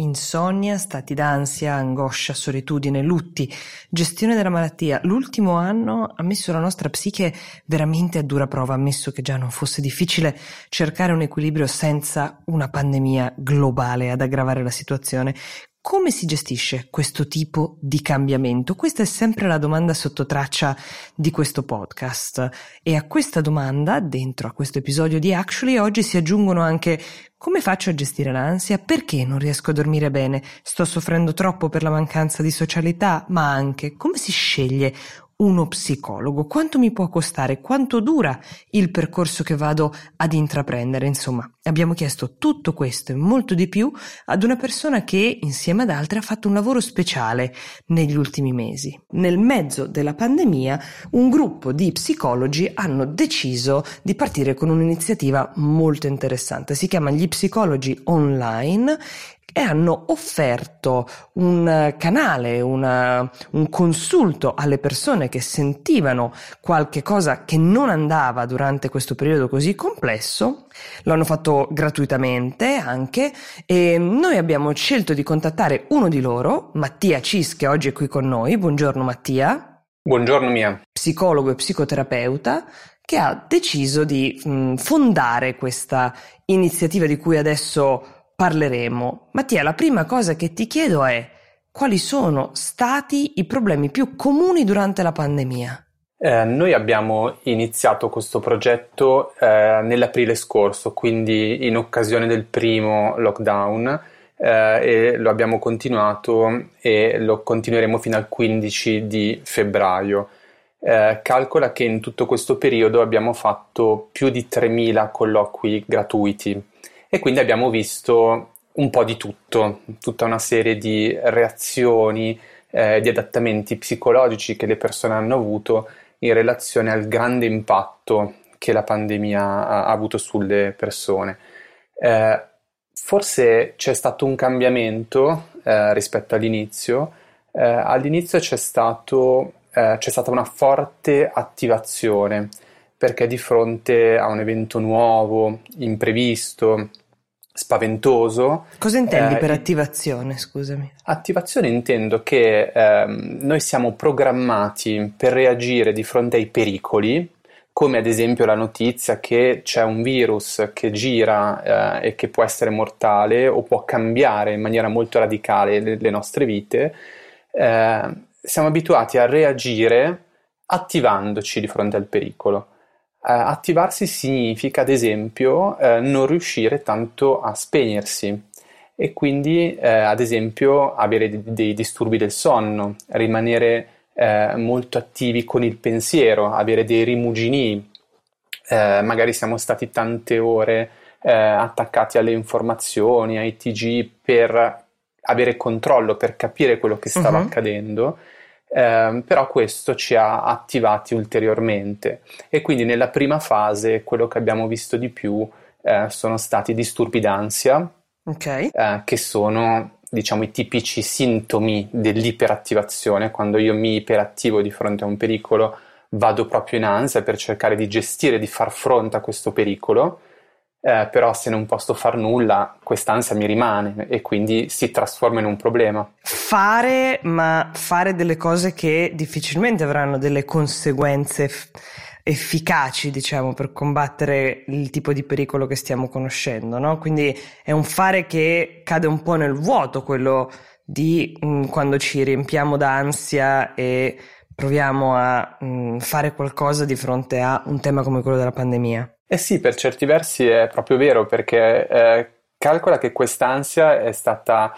Insonnia, stati d'ansia, angoscia, solitudine, lutti, gestione della malattia. L'ultimo anno ha messo la nostra psiche veramente a dura prova, ammesso che già non fosse difficile cercare un equilibrio senza una pandemia globale ad aggravare la situazione. Come si gestisce questo tipo di cambiamento? Questa è sempre la domanda sottotraccia di questo podcast, e a questa domanda, dentro a questo episodio di Actually, oggi si aggiungono anche: come faccio a gestire l'ansia? Perché non riesco a dormire bene? Sto soffrendo troppo per la mancanza di socialità? Ma anche, come si sceglie uno psicologo? Quanto mi può costare? Quanto dura il percorso che vado ad intraprendere? Insomma, abbiamo chiesto tutto questo e molto di più ad una persona che, insieme ad altre, ha fatto un lavoro speciale negli ultimi mesi. Nel mezzo della pandemia, un gruppo di psicologi hanno deciso di partire con un'iniziativa molto interessante. Si chiama Gli Psicologi Online e hanno offerto un canale, un consulto alle persone che sentivano qualche cosa che non andava durante questo periodo così complesso. L'hanno fatto gratuitamente anche, e noi abbiamo scelto di contattare uno di loro, Mattia Cis, che oggi è qui con noi. Buongiorno Mattia. Buongiorno Mia. Psicologo e psicoterapeuta, che ha deciso di fondare questa iniziativa di cui adesso parleremo. Mattia, la prima cosa che ti chiedo è: quali sono stati i problemi più comuni durante la pandemia? Noi abbiamo iniziato questo progetto nell'aprile scorso, quindi in occasione del primo lockdown, e lo abbiamo continuato e lo continueremo fino al 15 di febbraio. Calcola che in tutto questo periodo abbiamo fatto più di 3.000 colloqui gratuiti. E quindi abbiamo visto un po' di tutto, tutta una serie di reazioni, di adattamenti psicologici che le persone hanno avuto in relazione al grande impatto che la pandemia ha avuto sulle persone. Forse c'è stato un cambiamento rispetto all'inizio. All'inizio c'è stata una forte attivazione, perché di fronte a un evento nuovo, imprevisto, spaventoso... Cosa intendi per attivazione, scusami? Attivazione intendo che noi siamo programmati per reagire di fronte ai pericoli, come ad esempio la notizia che c'è un virus che gira e che può essere mortale o può cambiare in maniera molto radicale le nostre vite. Siamo abituati a reagire attivandoci di fronte al pericolo. Attivarsi significa, ad esempio, non riuscire tanto a spegnersi, e quindi, ad esempio, avere dei disturbi del sonno, rimanere molto attivi con il pensiero, avere dei rimuginii. Magari siamo stati tante ore attaccati alle informazioni, ai TG, per avere controllo, per capire quello che stava accadendo. Però questo ci ha attivati ulteriormente, e quindi nella prima fase quello che abbiamo visto di più sono stati disturbi d'ansia, che sono, diciamo, i tipici sintomi dell'iperattivazione. Quando io mi iperattivo di fronte a un pericolo, vado proprio in ansia per cercare di gestire, di far fronte a questo pericolo. Però se non posso far nulla, quest'ansia mi rimane e quindi si trasforma in un problema. Fare delle cose che difficilmente avranno delle conseguenze efficaci, diciamo, per combattere il tipo di pericolo che stiamo conoscendo, no? Quindi è un fare che cade un po' nel vuoto, quello di quando ci riempiamo d'ansia e proviamo a fare qualcosa di fronte a un tema come quello della pandemia. Eh sì, per certi versi è proprio vero, perché calcola che quest'ansia è stata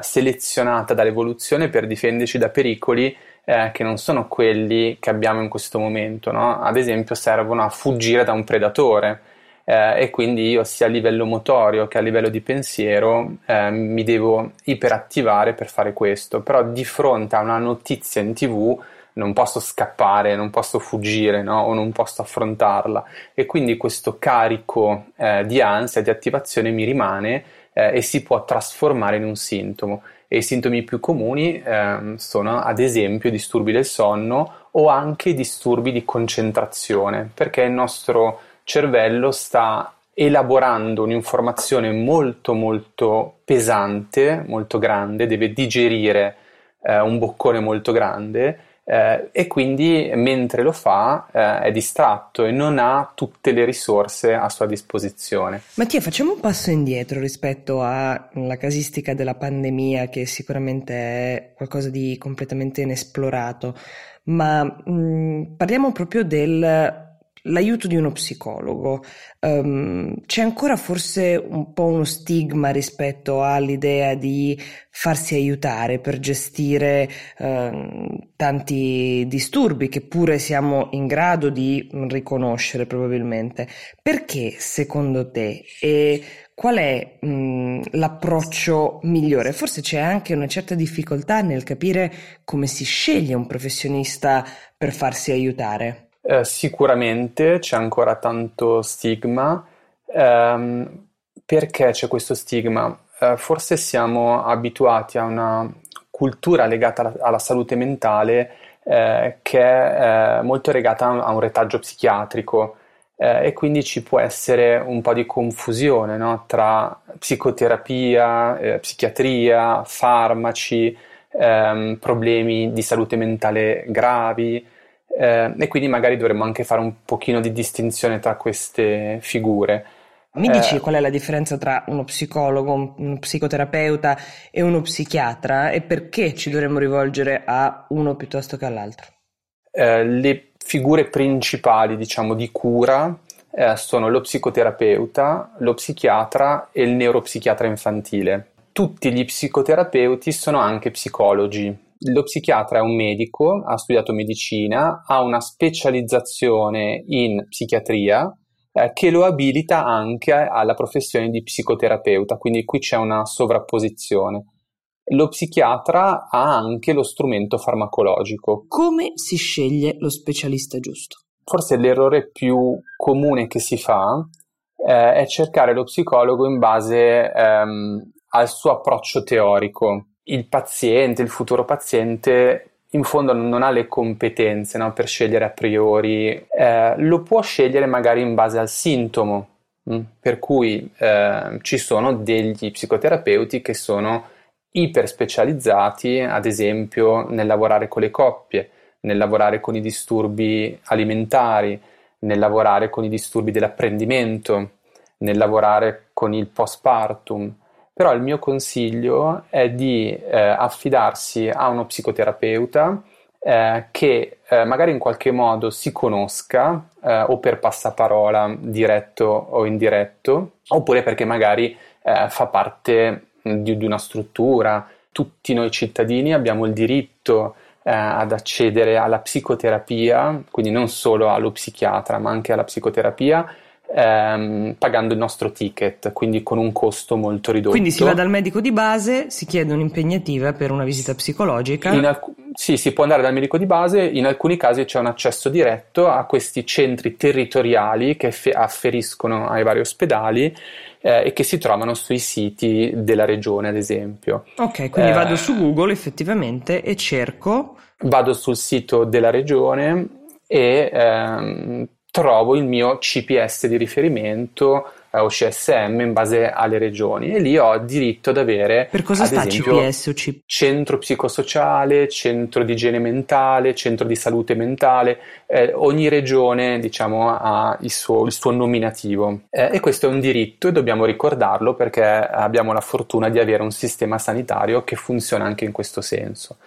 selezionata dall'evoluzione per difenderci da pericoli che non sono quelli che abbiamo in questo momento, no? Ad esempio, servono a fuggire da un predatore, e quindi io, sia a livello motorio che a livello di pensiero, mi devo iperattivare per fare questo. Però di fronte a una notizia in TV non posso scappare, non posso fuggire, no? O non posso affrontarla, e quindi questo carico di ansia, di attivazione, mi rimane e si può trasformare in un sintomo. E i sintomi più comuni sono, ad esempio, disturbi del sonno o anche disturbi di concentrazione, perché il nostro cervello sta elaborando un'informazione molto molto pesante, molto grande, deve digerire un boccone molto grande e quindi mentre lo fa è distratto e non ha tutte le risorse a sua disposizione. Mattia, facciamo un passo indietro rispetto alla casistica della pandemia, che sicuramente è qualcosa di completamente inesplorato, ma parliamo proprio dell'aiuto di uno psicologo. C'è ancora forse un po' uno stigma rispetto all'idea di farsi aiutare per gestire tanti disturbi che pure siamo in grado di riconoscere probabilmente. Perché secondo te e qual è l'approccio migliore? Forse c'è anche una certa difficoltà nel capire come si sceglie un professionista per farsi aiutare. Sicuramente c'è ancora tanto stigma. Perché c'è questo stigma? Forse siamo abituati a una cultura legata alla salute mentale che è molto legata a un retaggio psichiatrico e quindi ci può essere un po' di confusione, no? Tra psicoterapia, psichiatria, farmaci, problemi di salute mentale gravi. E quindi magari dovremmo anche fare un pochino di distinzione tra queste figure. Mi dici qual è la differenza tra uno psicologo, uno psicoterapeuta e uno psichiatra, e perché ci dovremmo rivolgere a uno piuttosto che all'altro? Le figure principali, diciamo, di cura sono lo psicoterapeuta, lo psichiatra e il neuropsichiatra infantile. Tutti gli psicoterapeuti sono anche psicologi. Lo psichiatra è un medico, ha studiato medicina, ha una specializzazione in psichiatria che lo abilita anche alla professione di psicoterapeuta, quindi qui c'è una sovrapposizione. Lo psichiatra ha anche lo strumento farmacologico. Come si sceglie lo specialista giusto? Forse l'errore più comune che si fa è cercare lo psicologo in base al suo approccio teorico. Il paziente, il futuro paziente, in fondo non ha le competenze, no, per scegliere a priori, lo può scegliere magari in base al sintomo, per cui ci sono degli psicoterapeuti che sono iperspecializzati, ad esempio nel lavorare con le coppie, nel lavorare con i disturbi alimentari, nel lavorare con i disturbi dell'apprendimento, nel lavorare con il postpartum. Però il mio consiglio è di affidarsi a uno psicoterapeuta che magari in qualche modo si conosca o per passaparola diretto o indiretto, oppure perché magari fa parte di una struttura. Tutti noi cittadini abbiamo il diritto ad accedere alla psicoterapia, quindi non solo allo psichiatra ma anche alla psicoterapia, pagando il nostro ticket, quindi con un costo molto ridotto. Quindi si va dal medico di base, si chiede un'impegnativa per una visita psicologica. Sì, si può andare dal medico di base, in alcuni casi c'è un accesso diretto a questi centri territoriali che afferiscono ai vari ospedali e che si trovano sui siti della regione, ad esempio. Ok, quindi vado su Google effettivamente e cerco. Vado sul sito della regione e trovo il mio CPS di riferimento o CSM in base alle regioni e lì ho diritto ad avere, per cosa sta CPS o CPS? Centro psicosociale, centro di igiene mentale, centro di salute mentale, ogni regione, diciamo, ha il suo nominativo e questo è un diritto e dobbiamo ricordarlo perché abbiamo la fortuna di avere un sistema sanitario che funziona anche in questo senso.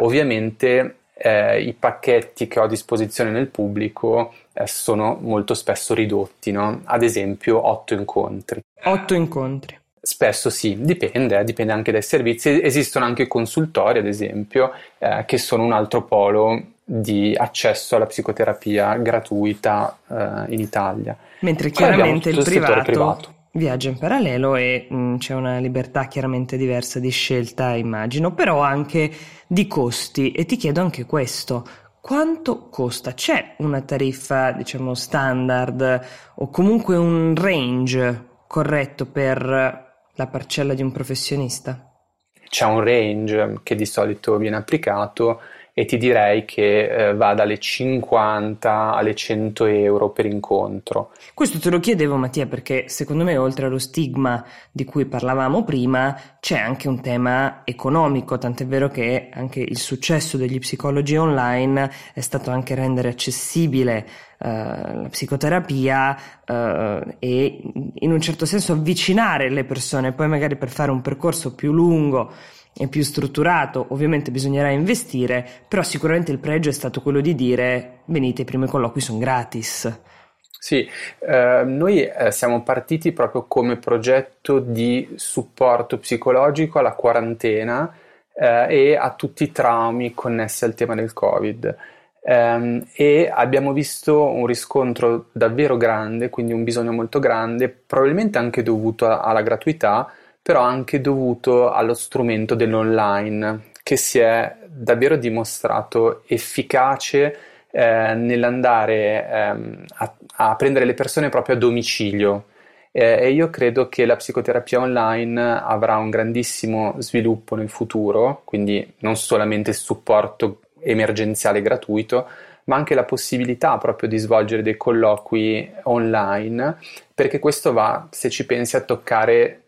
Ovviamente i pacchetti che ho a disposizione nel pubblico sono molto spesso ridotti, no? Ad esempio 8 incontri. 8 incontri? Spesso sì, dipende anche dai servizi. Esistono anche i consultori, ad esempio, che sono un altro polo di accesso alla psicoterapia gratuita in Italia. Mentre chiaramente il privato viaggia in parallelo e c'è una libertà chiaramente diversa di scelta, immagino, però anche di costi. E ti chiedo anche questo: quanto costa? C'è una tariffa, diciamo, standard o comunque un range corretto per la parcella di un professionista? C'è un range che di solito viene applicato e ti direi che va dalle 50 alle 100 euro per incontro. Questo te lo chiedevo, Mattia, perché secondo me, oltre allo stigma di cui parlavamo prima, c'è anche un tema economico, tant'è vero che anche il successo degli psicologi online è stato anche rendere accessibile la psicoterapia e in un certo senso avvicinare le persone. Poi magari per fare un percorso più lungo e più strutturato ovviamente bisognerà investire, però sicuramente il pregio è stato quello di dire: venite, i primi colloqui sono gratis. Sì, noi siamo partiti proprio come progetto di supporto psicologico alla quarantena e a tutti i traumi connessi al tema del Covid. E abbiamo visto un riscontro davvero grande, quindi un bisogno molto grande, probabilmente anche dovuto alla gratuità, però anche dovuto allo strumento dell'online, che si è davvero dimostrato efficace nell'andare a prendere le persone proprio a domicilio, e io credo che la psicoterapia online avrà un grandissimo sviluppo nel futuro, quindi non solamente il supporto emergenziale gratuito, ma anche la possibilità proprio di svolgere dei colloqui online, perché questo va, se ci pensi, a toccare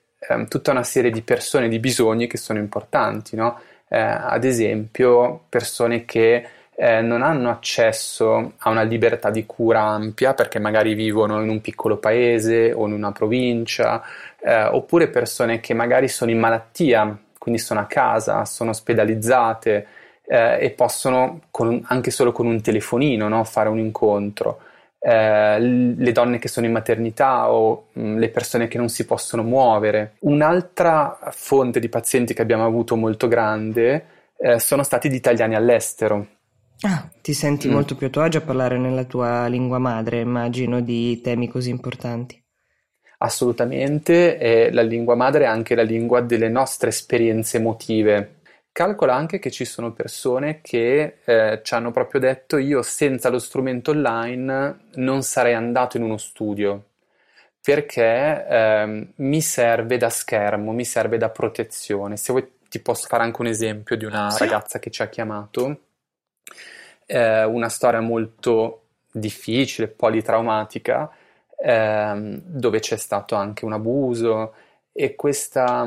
tutta una serie di persone, di bisogni che sono importanti, no? Ad esempio persone che non hanno accesso a una libertà di cura ampia perché magari vivono in un piccolo paese o in una provincia, oppure persone che magari sono in malattia, quindi sono a casa, sono ospedalizzate, e possono anche solo con un telefonino, no, fare un incontro, le donne che sono in maternità o le persone che non si possono muovere. Un'altra fonte di pazienti che abbiamo avuto molto grande sono stati gli italiani all'estero. Ah, ti senti molto più a tuo agio a parlare nella tua lingua madre, immagino, di temi così importanti. Assolutamente, e la lingua madre è anche la lingua delle nostre esperienze emotive. Calcola anche che ci sono persone che ci hanno proprio detto: io senza lo strumento online non sarei andato in uno studio, perché mi serve da schermo, mi serve da protezione. Se vuoi ti posso fare anche un esempio di una ragazza che ci ha chiamato, una storia molto difficile, politraumatica, dove c'è stato anche un abuso. E questa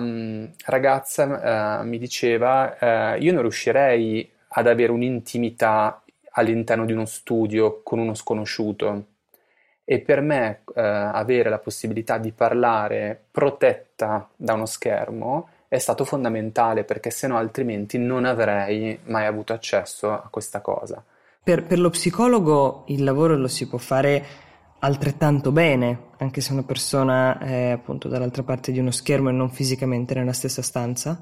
ragazza mi diceva: io non riuscirei ad avere un'intimità all'interno di uno studio con uno sconosciuto, e per me avere la possibilità di parlare protetta da uno schermo è stato fondamentale, perché sennò altrimenti non avrei mai avuto accesso a questa cosa. Per lo psicologo il lavoro lo si può fare altrettanto bene, anche se una persona è appunto dall'altra parte di uno schermo e non fisicamente nella stessa stanza?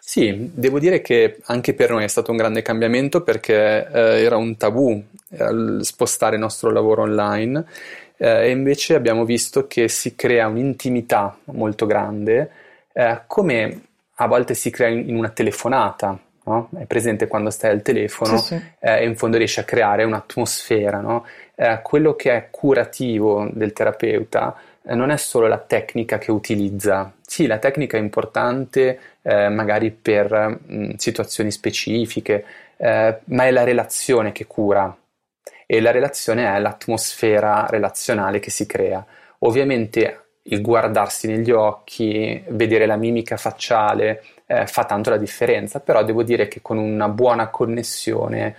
Sì, devo dire che anche per noi è stato un grande cambiamento, perché era un tabù spostare il nostro lavoro online, e invece abbiamo visto che si crea un'intimità molto grande, come a volte si crea in una telefonata, no? È presente quando stai al telefono, sì, sì. E in fondo riesci a creare un'atmosfera, no? Quello che è curativo del terapeuta non è solo la tecnica che utilizza. Sì, la tecnica è importante magari per situazioni specifiche, ma è la relazione che cura, e la relazione è l'atmosfera relazionale che si crea. Ovviamente il guardarsi negli occhi, vedere la mimica facciale fa tanto la differenza, però devo dire che con una buona connessione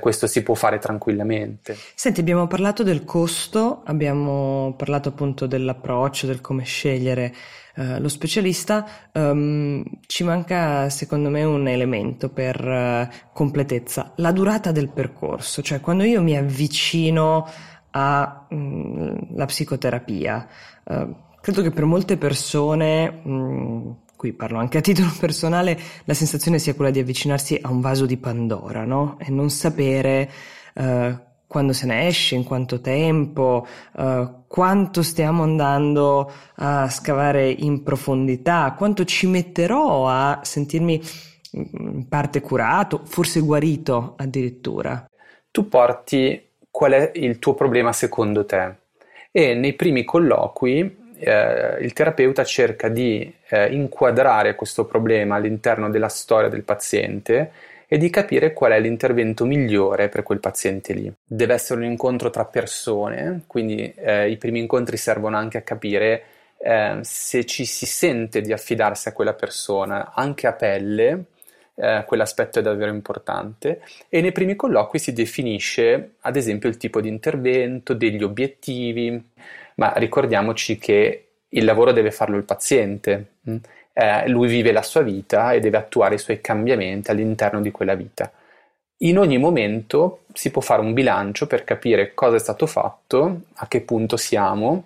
questo si può fare tranquillamente. Senti, abbiamo parlato del costo, abbiamo parlato appunto dell'approccio, del come scegliere lo specialista. Ci manca secondo me un elemento per completezza: la durata del percorso, cioè quando io mi avvicino alla psicoterapia. Credo che per molte persone, qui parlo anche a titolo personale, la sensazione sia quella di avvicinarsi a un vaso di Pandora, no? E non sapere quando se ne esce, in quanto tempo, quanto stiamo andando a scavare in profondità, quanto ci metterò a sentirmi in parte curato, forse guarito addirittura. Tu porti qual è il tuo problema secondo te, e nei primi colloqui il terapeuta cerca di inquadrare questo problema all'interno della storia del paziente e di capire qual è l'intervento migliore per quel paziente lì. Deve essere un incontro tra persone, quindi i primi incontri servono anche a capire se ci si sente di affidarsi a quella persona, anche a pelle. Quell'aspetto è davvero importante, e nei primi colloqui si definisce ad esempio il tipo di intervento, degli obiettivi, ma ricordiamoci che il lavoro deve farlo il paziente, lui vive la sua vita e deve attuare i suoi cambiamenti all'interno di quella vita. In ogni momento si può fare un bilancio per capire cosa è stato fatto, a che punto siamo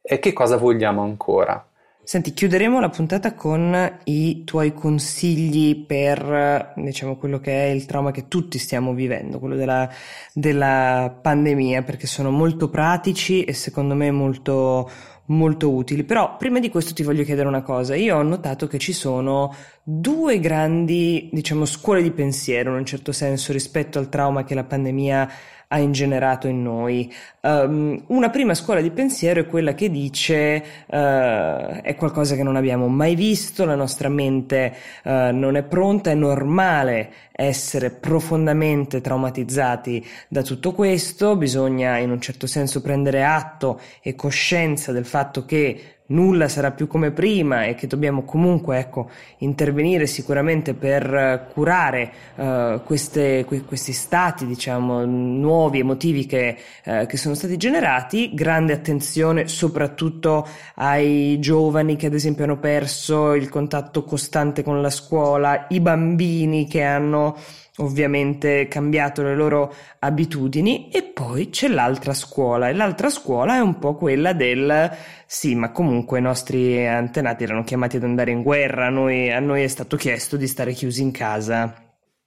e che cosa vogliamo ancora. Senti, chiuderemo la puntata con i tuoi consigli per, diciamo, quello che è il trauma che tutti stiamo vivendo, quello della pandemia, perché sono molto pratici e secondo me molto, molto utili. Però prima di questo ti voglio chiedere una cosa. Io ho notato che ci sono due grandi, diciamo, scuole di pensiero in un certo senso rispetto al trauma che la pandemia ha ingenerato in noi. Una prima scuola di pensiero è quella che dice è qualcosa che non abbiamo mai visto, la nostra mente non è pronta, è normale essere profondamente traumatizzati da tutto questo, bisogna in un certo senso prendere atto e coscienza del fatto che nulla sarà più come prima e che dobbiamo comunque, ecco, intervenire sicuramente per curare questi stati, diciamo, nuovi, emotivi che sono stati generati. Grande attenzione soprattutto ai giovani che ad esempio hanno perso il contatto costante con la scuola, i bambini che hanno ovviamente cambiato le loro abitudini. E poi c'è l'altra scuola, e l'altra scuola è un po' quella del sì, ma comunque i nostri antenati erano chiamati ad andare in guerra, a noi è stato chiesto di stare chiusi in casa.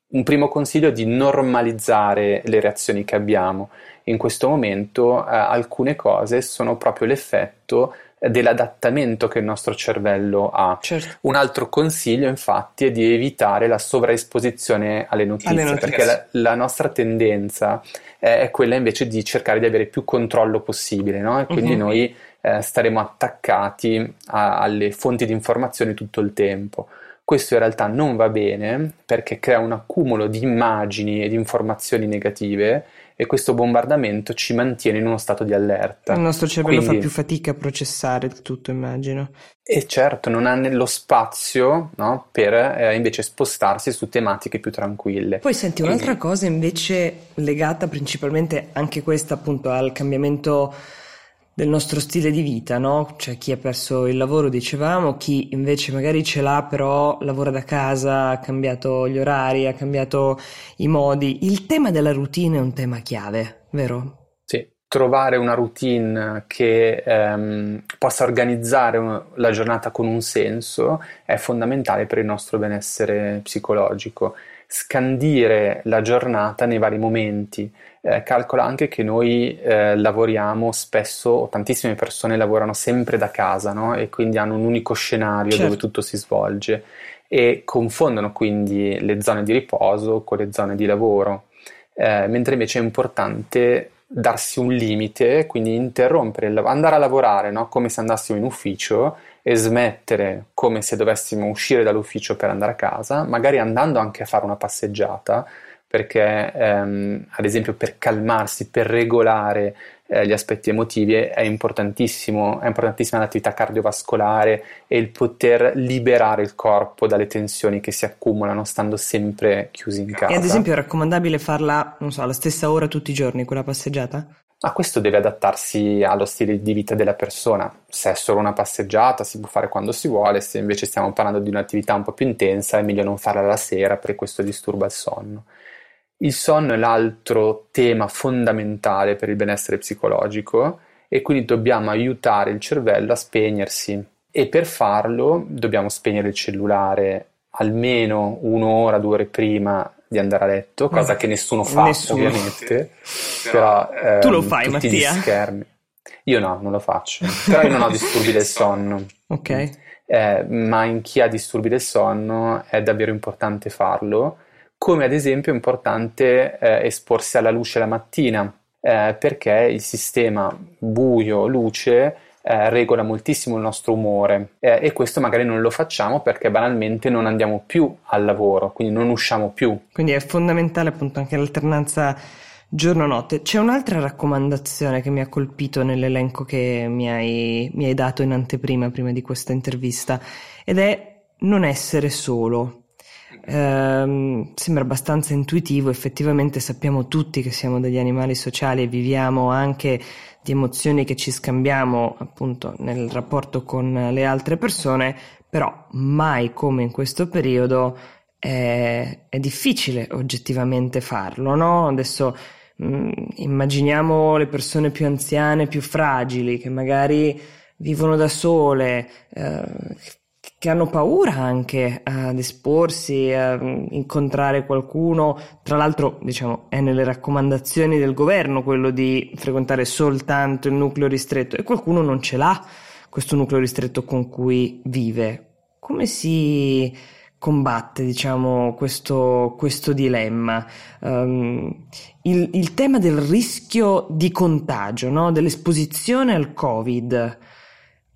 Un primo consiglio è di normalizzare le reazioni che abbiamo in questo momento. Alcune cose sono proprio l'effetto dell'adattamento che il nostro cervello ha. Certo. Un altro consiglio infatti è di evitare la sovraesposizione alle notizie. Perché la nostra tendenza è quella invece di cercare di avere più controllo possibile, no? E quindi noi staremo attaccati alle fonti di informazione tutto il tempo. Questo in realtà non va bene, perché crea un accumulo di immagini e di informazioni negative, e questo bombardamento ci mantiene in uno stato di allerta. Il nostro cervello quindi fa più fatica a processare tutto, immagino. E certo, non ha lo spazio, no, per invece spostarsi su tematiche più tranquille. Poi senti, un'altra cosa invece legata principalmente anche questa appunto al cambiamento del nostro stile di vita, no? Cioè chi ha perso il lavoro, dicevamo, chi invece magari ce l'ha però lavora da casa, ha cambiato gli orari, ha cambiato i modi. Il tema della routine è un tema chiave, vero? Sì, trovare una routine che possa organizzare la giornata con un senso è fondamentale per il nostro benessere psicologico. Scandire la giornata nei vari momenti. Calcola anche che noi lavoriamo spesso, o tantissime persone lavorano sempre da casa, no? E quindi hanno un unico scenario, certo, dove tutto si svolge, e confondono quindi le zone di riposo con le zone di lavoro, mentre invece è importante darsi un limite, quindi interrompere, andare a lavorare, no? Come se andassimo in ufficio, e smettere come se dovessimo uscire dall'ufficio per andare a casa, magari andando anche a fare una passeggiata, perché ad esempio per calmarsi, per regolare gli aspetti emotivi è importantissima l'attività cardiovascolare e il poter liberare il corpo dalle tensioni che si accumulano stando sempre chiusi in casa. E ad esempio è raccomandabile farla, non so, alla stessa ora tutti i giorni quella passeggiata? Ma questo deve adattarsi allo stile di vita della persona. Se è solo una passeggiata si può fare quando si vuole, se invece stiamo parlando di un'attività un po' più intensa è meglio non farla la sera, perché questo disturba il sonno. Il sonno è l'altro tema fondamentale per il benessere psicologico, e quindi dobbiamo aiutare il cervello a spegnersi, e per farlo dobbiamo spegnere il cellulare almeno 1 ora, 2 ore prima di andare a letto, cosa che nessuno fa ovviamente, sì. però tu lo fai, tutti Mattia? Gli schermi. Io no, non lo faccio, però io non ho disturbi del sonno. Ok. Ma in chi ha disturbi del sonno è davvero importante farlo, come ad esempio è importante esporsi alla luce la mattina, perché il sistema buio-luce regola moltissimo il nostro umore, e questo magari non lo facciamo perché banalmente non andiamo più al lavoro, quindi non usciamo più. Quindi è fondamentale appunto anche l'alternanza giorno-notte. C'è un'altra raccomandazione che mi ha colpito nell'elenco che mi hai dato in anteprima, prima di questa intervista, ed è non essere solo. Sembra abbastanza intuitivo, effettivamente sappiamo tutti che siamo degli animali sociali e viviamo anche di emozioni che ci scambiamo appunto nel rapporto con le altre persone, però mai come in questo periodo è difficile oggettivamente farlo, no? Adesso immaginiamo le persone più anziane, più fragili, che magari vivono da sole, che hanno paura anche ad esporsi, a incontrare qualcuno. Tra l'altro, diciamo, è nelle raccomandazioni del governo quello di frequentare soltanto il nucleo ristretto, e qualcuno non ce l'ha questo nucleo ristretto con cui vive. Come si combatte, diciamo, questo dilemma? Il tema del rischio di contagio, no? Dell'esposizione al Covid,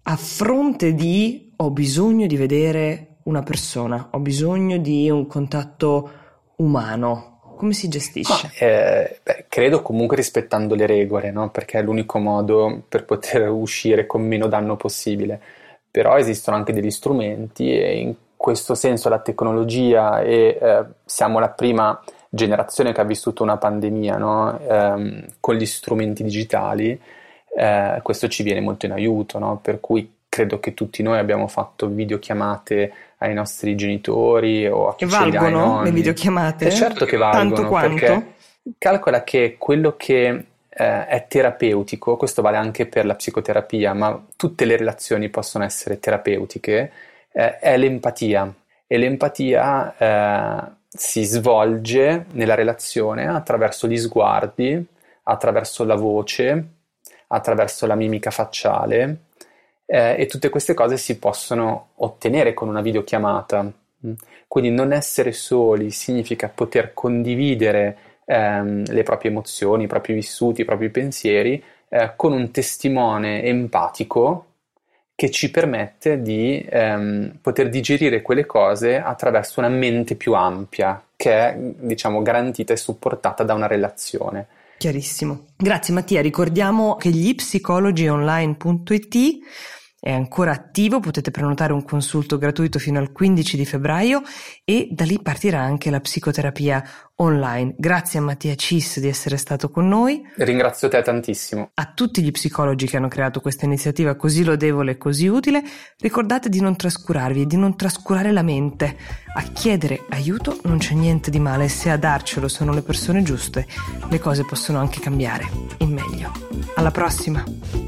a fronte di ho bisogno di vedere una persona, ho bisogno di un contatto umano. Come si gestisce? Credo comunque rispettando le regole, no? Perché è l'unico modo per poter uscire con meno danno possibile. Però esistono anche degli strumenti, e in questo senso la tecnologia, e siamo la prima generazione che ha vissuto una pandemia, no? Con gli strumenti digitali, questo ci viene molto in aiuto, no? Per cui credo che tutti noi abbiamo fatto videochiamate ai nostri genitori o a chi ce li ha, no? Le videochiamate? E certo che valgono, tanto quanto? Perché calcola che quello che è terapeutico, questo vale anche per la psicoterapia, ma tutte le relazioni possono essere terapeutiche, è l'empatia. E l'empatia si svolge nella relazione attraverso gli sguardi, attraverso la voce, attraverso la mimica facciale. E tutte queste cose si possono ottenere con una videochiamata, quindi non essere soli significa poter condividere le proprie emozioni, i propri vissuti, i propri pensieri con un testimone empatico che ci permette di poter digerire quelle cose attraverso una mente più ampia, che è, diciamo, garantita e supportata da una relazione. Chiarissimo. Grazie Mattia, ricordiamo che gli psicologionline.it è ancora attivo, potete prenotare un consulto gratuito fino al 15 di febbraio e da lì partirà anche la psicoterapia online. Grazie a Mattia Cis di essere stato con noi. Ringrazio te tantissimo. A tutti gli psicologi che hanno creato questa iniziativa così lodevole e così utile, ricordate di non trascurarvi e di non trascurare la mente. A chiedere aiuto non c'è niente di male, se a darcelo sono le persone giuste, le cose possono anche cambiare in meglio. Alla prossima!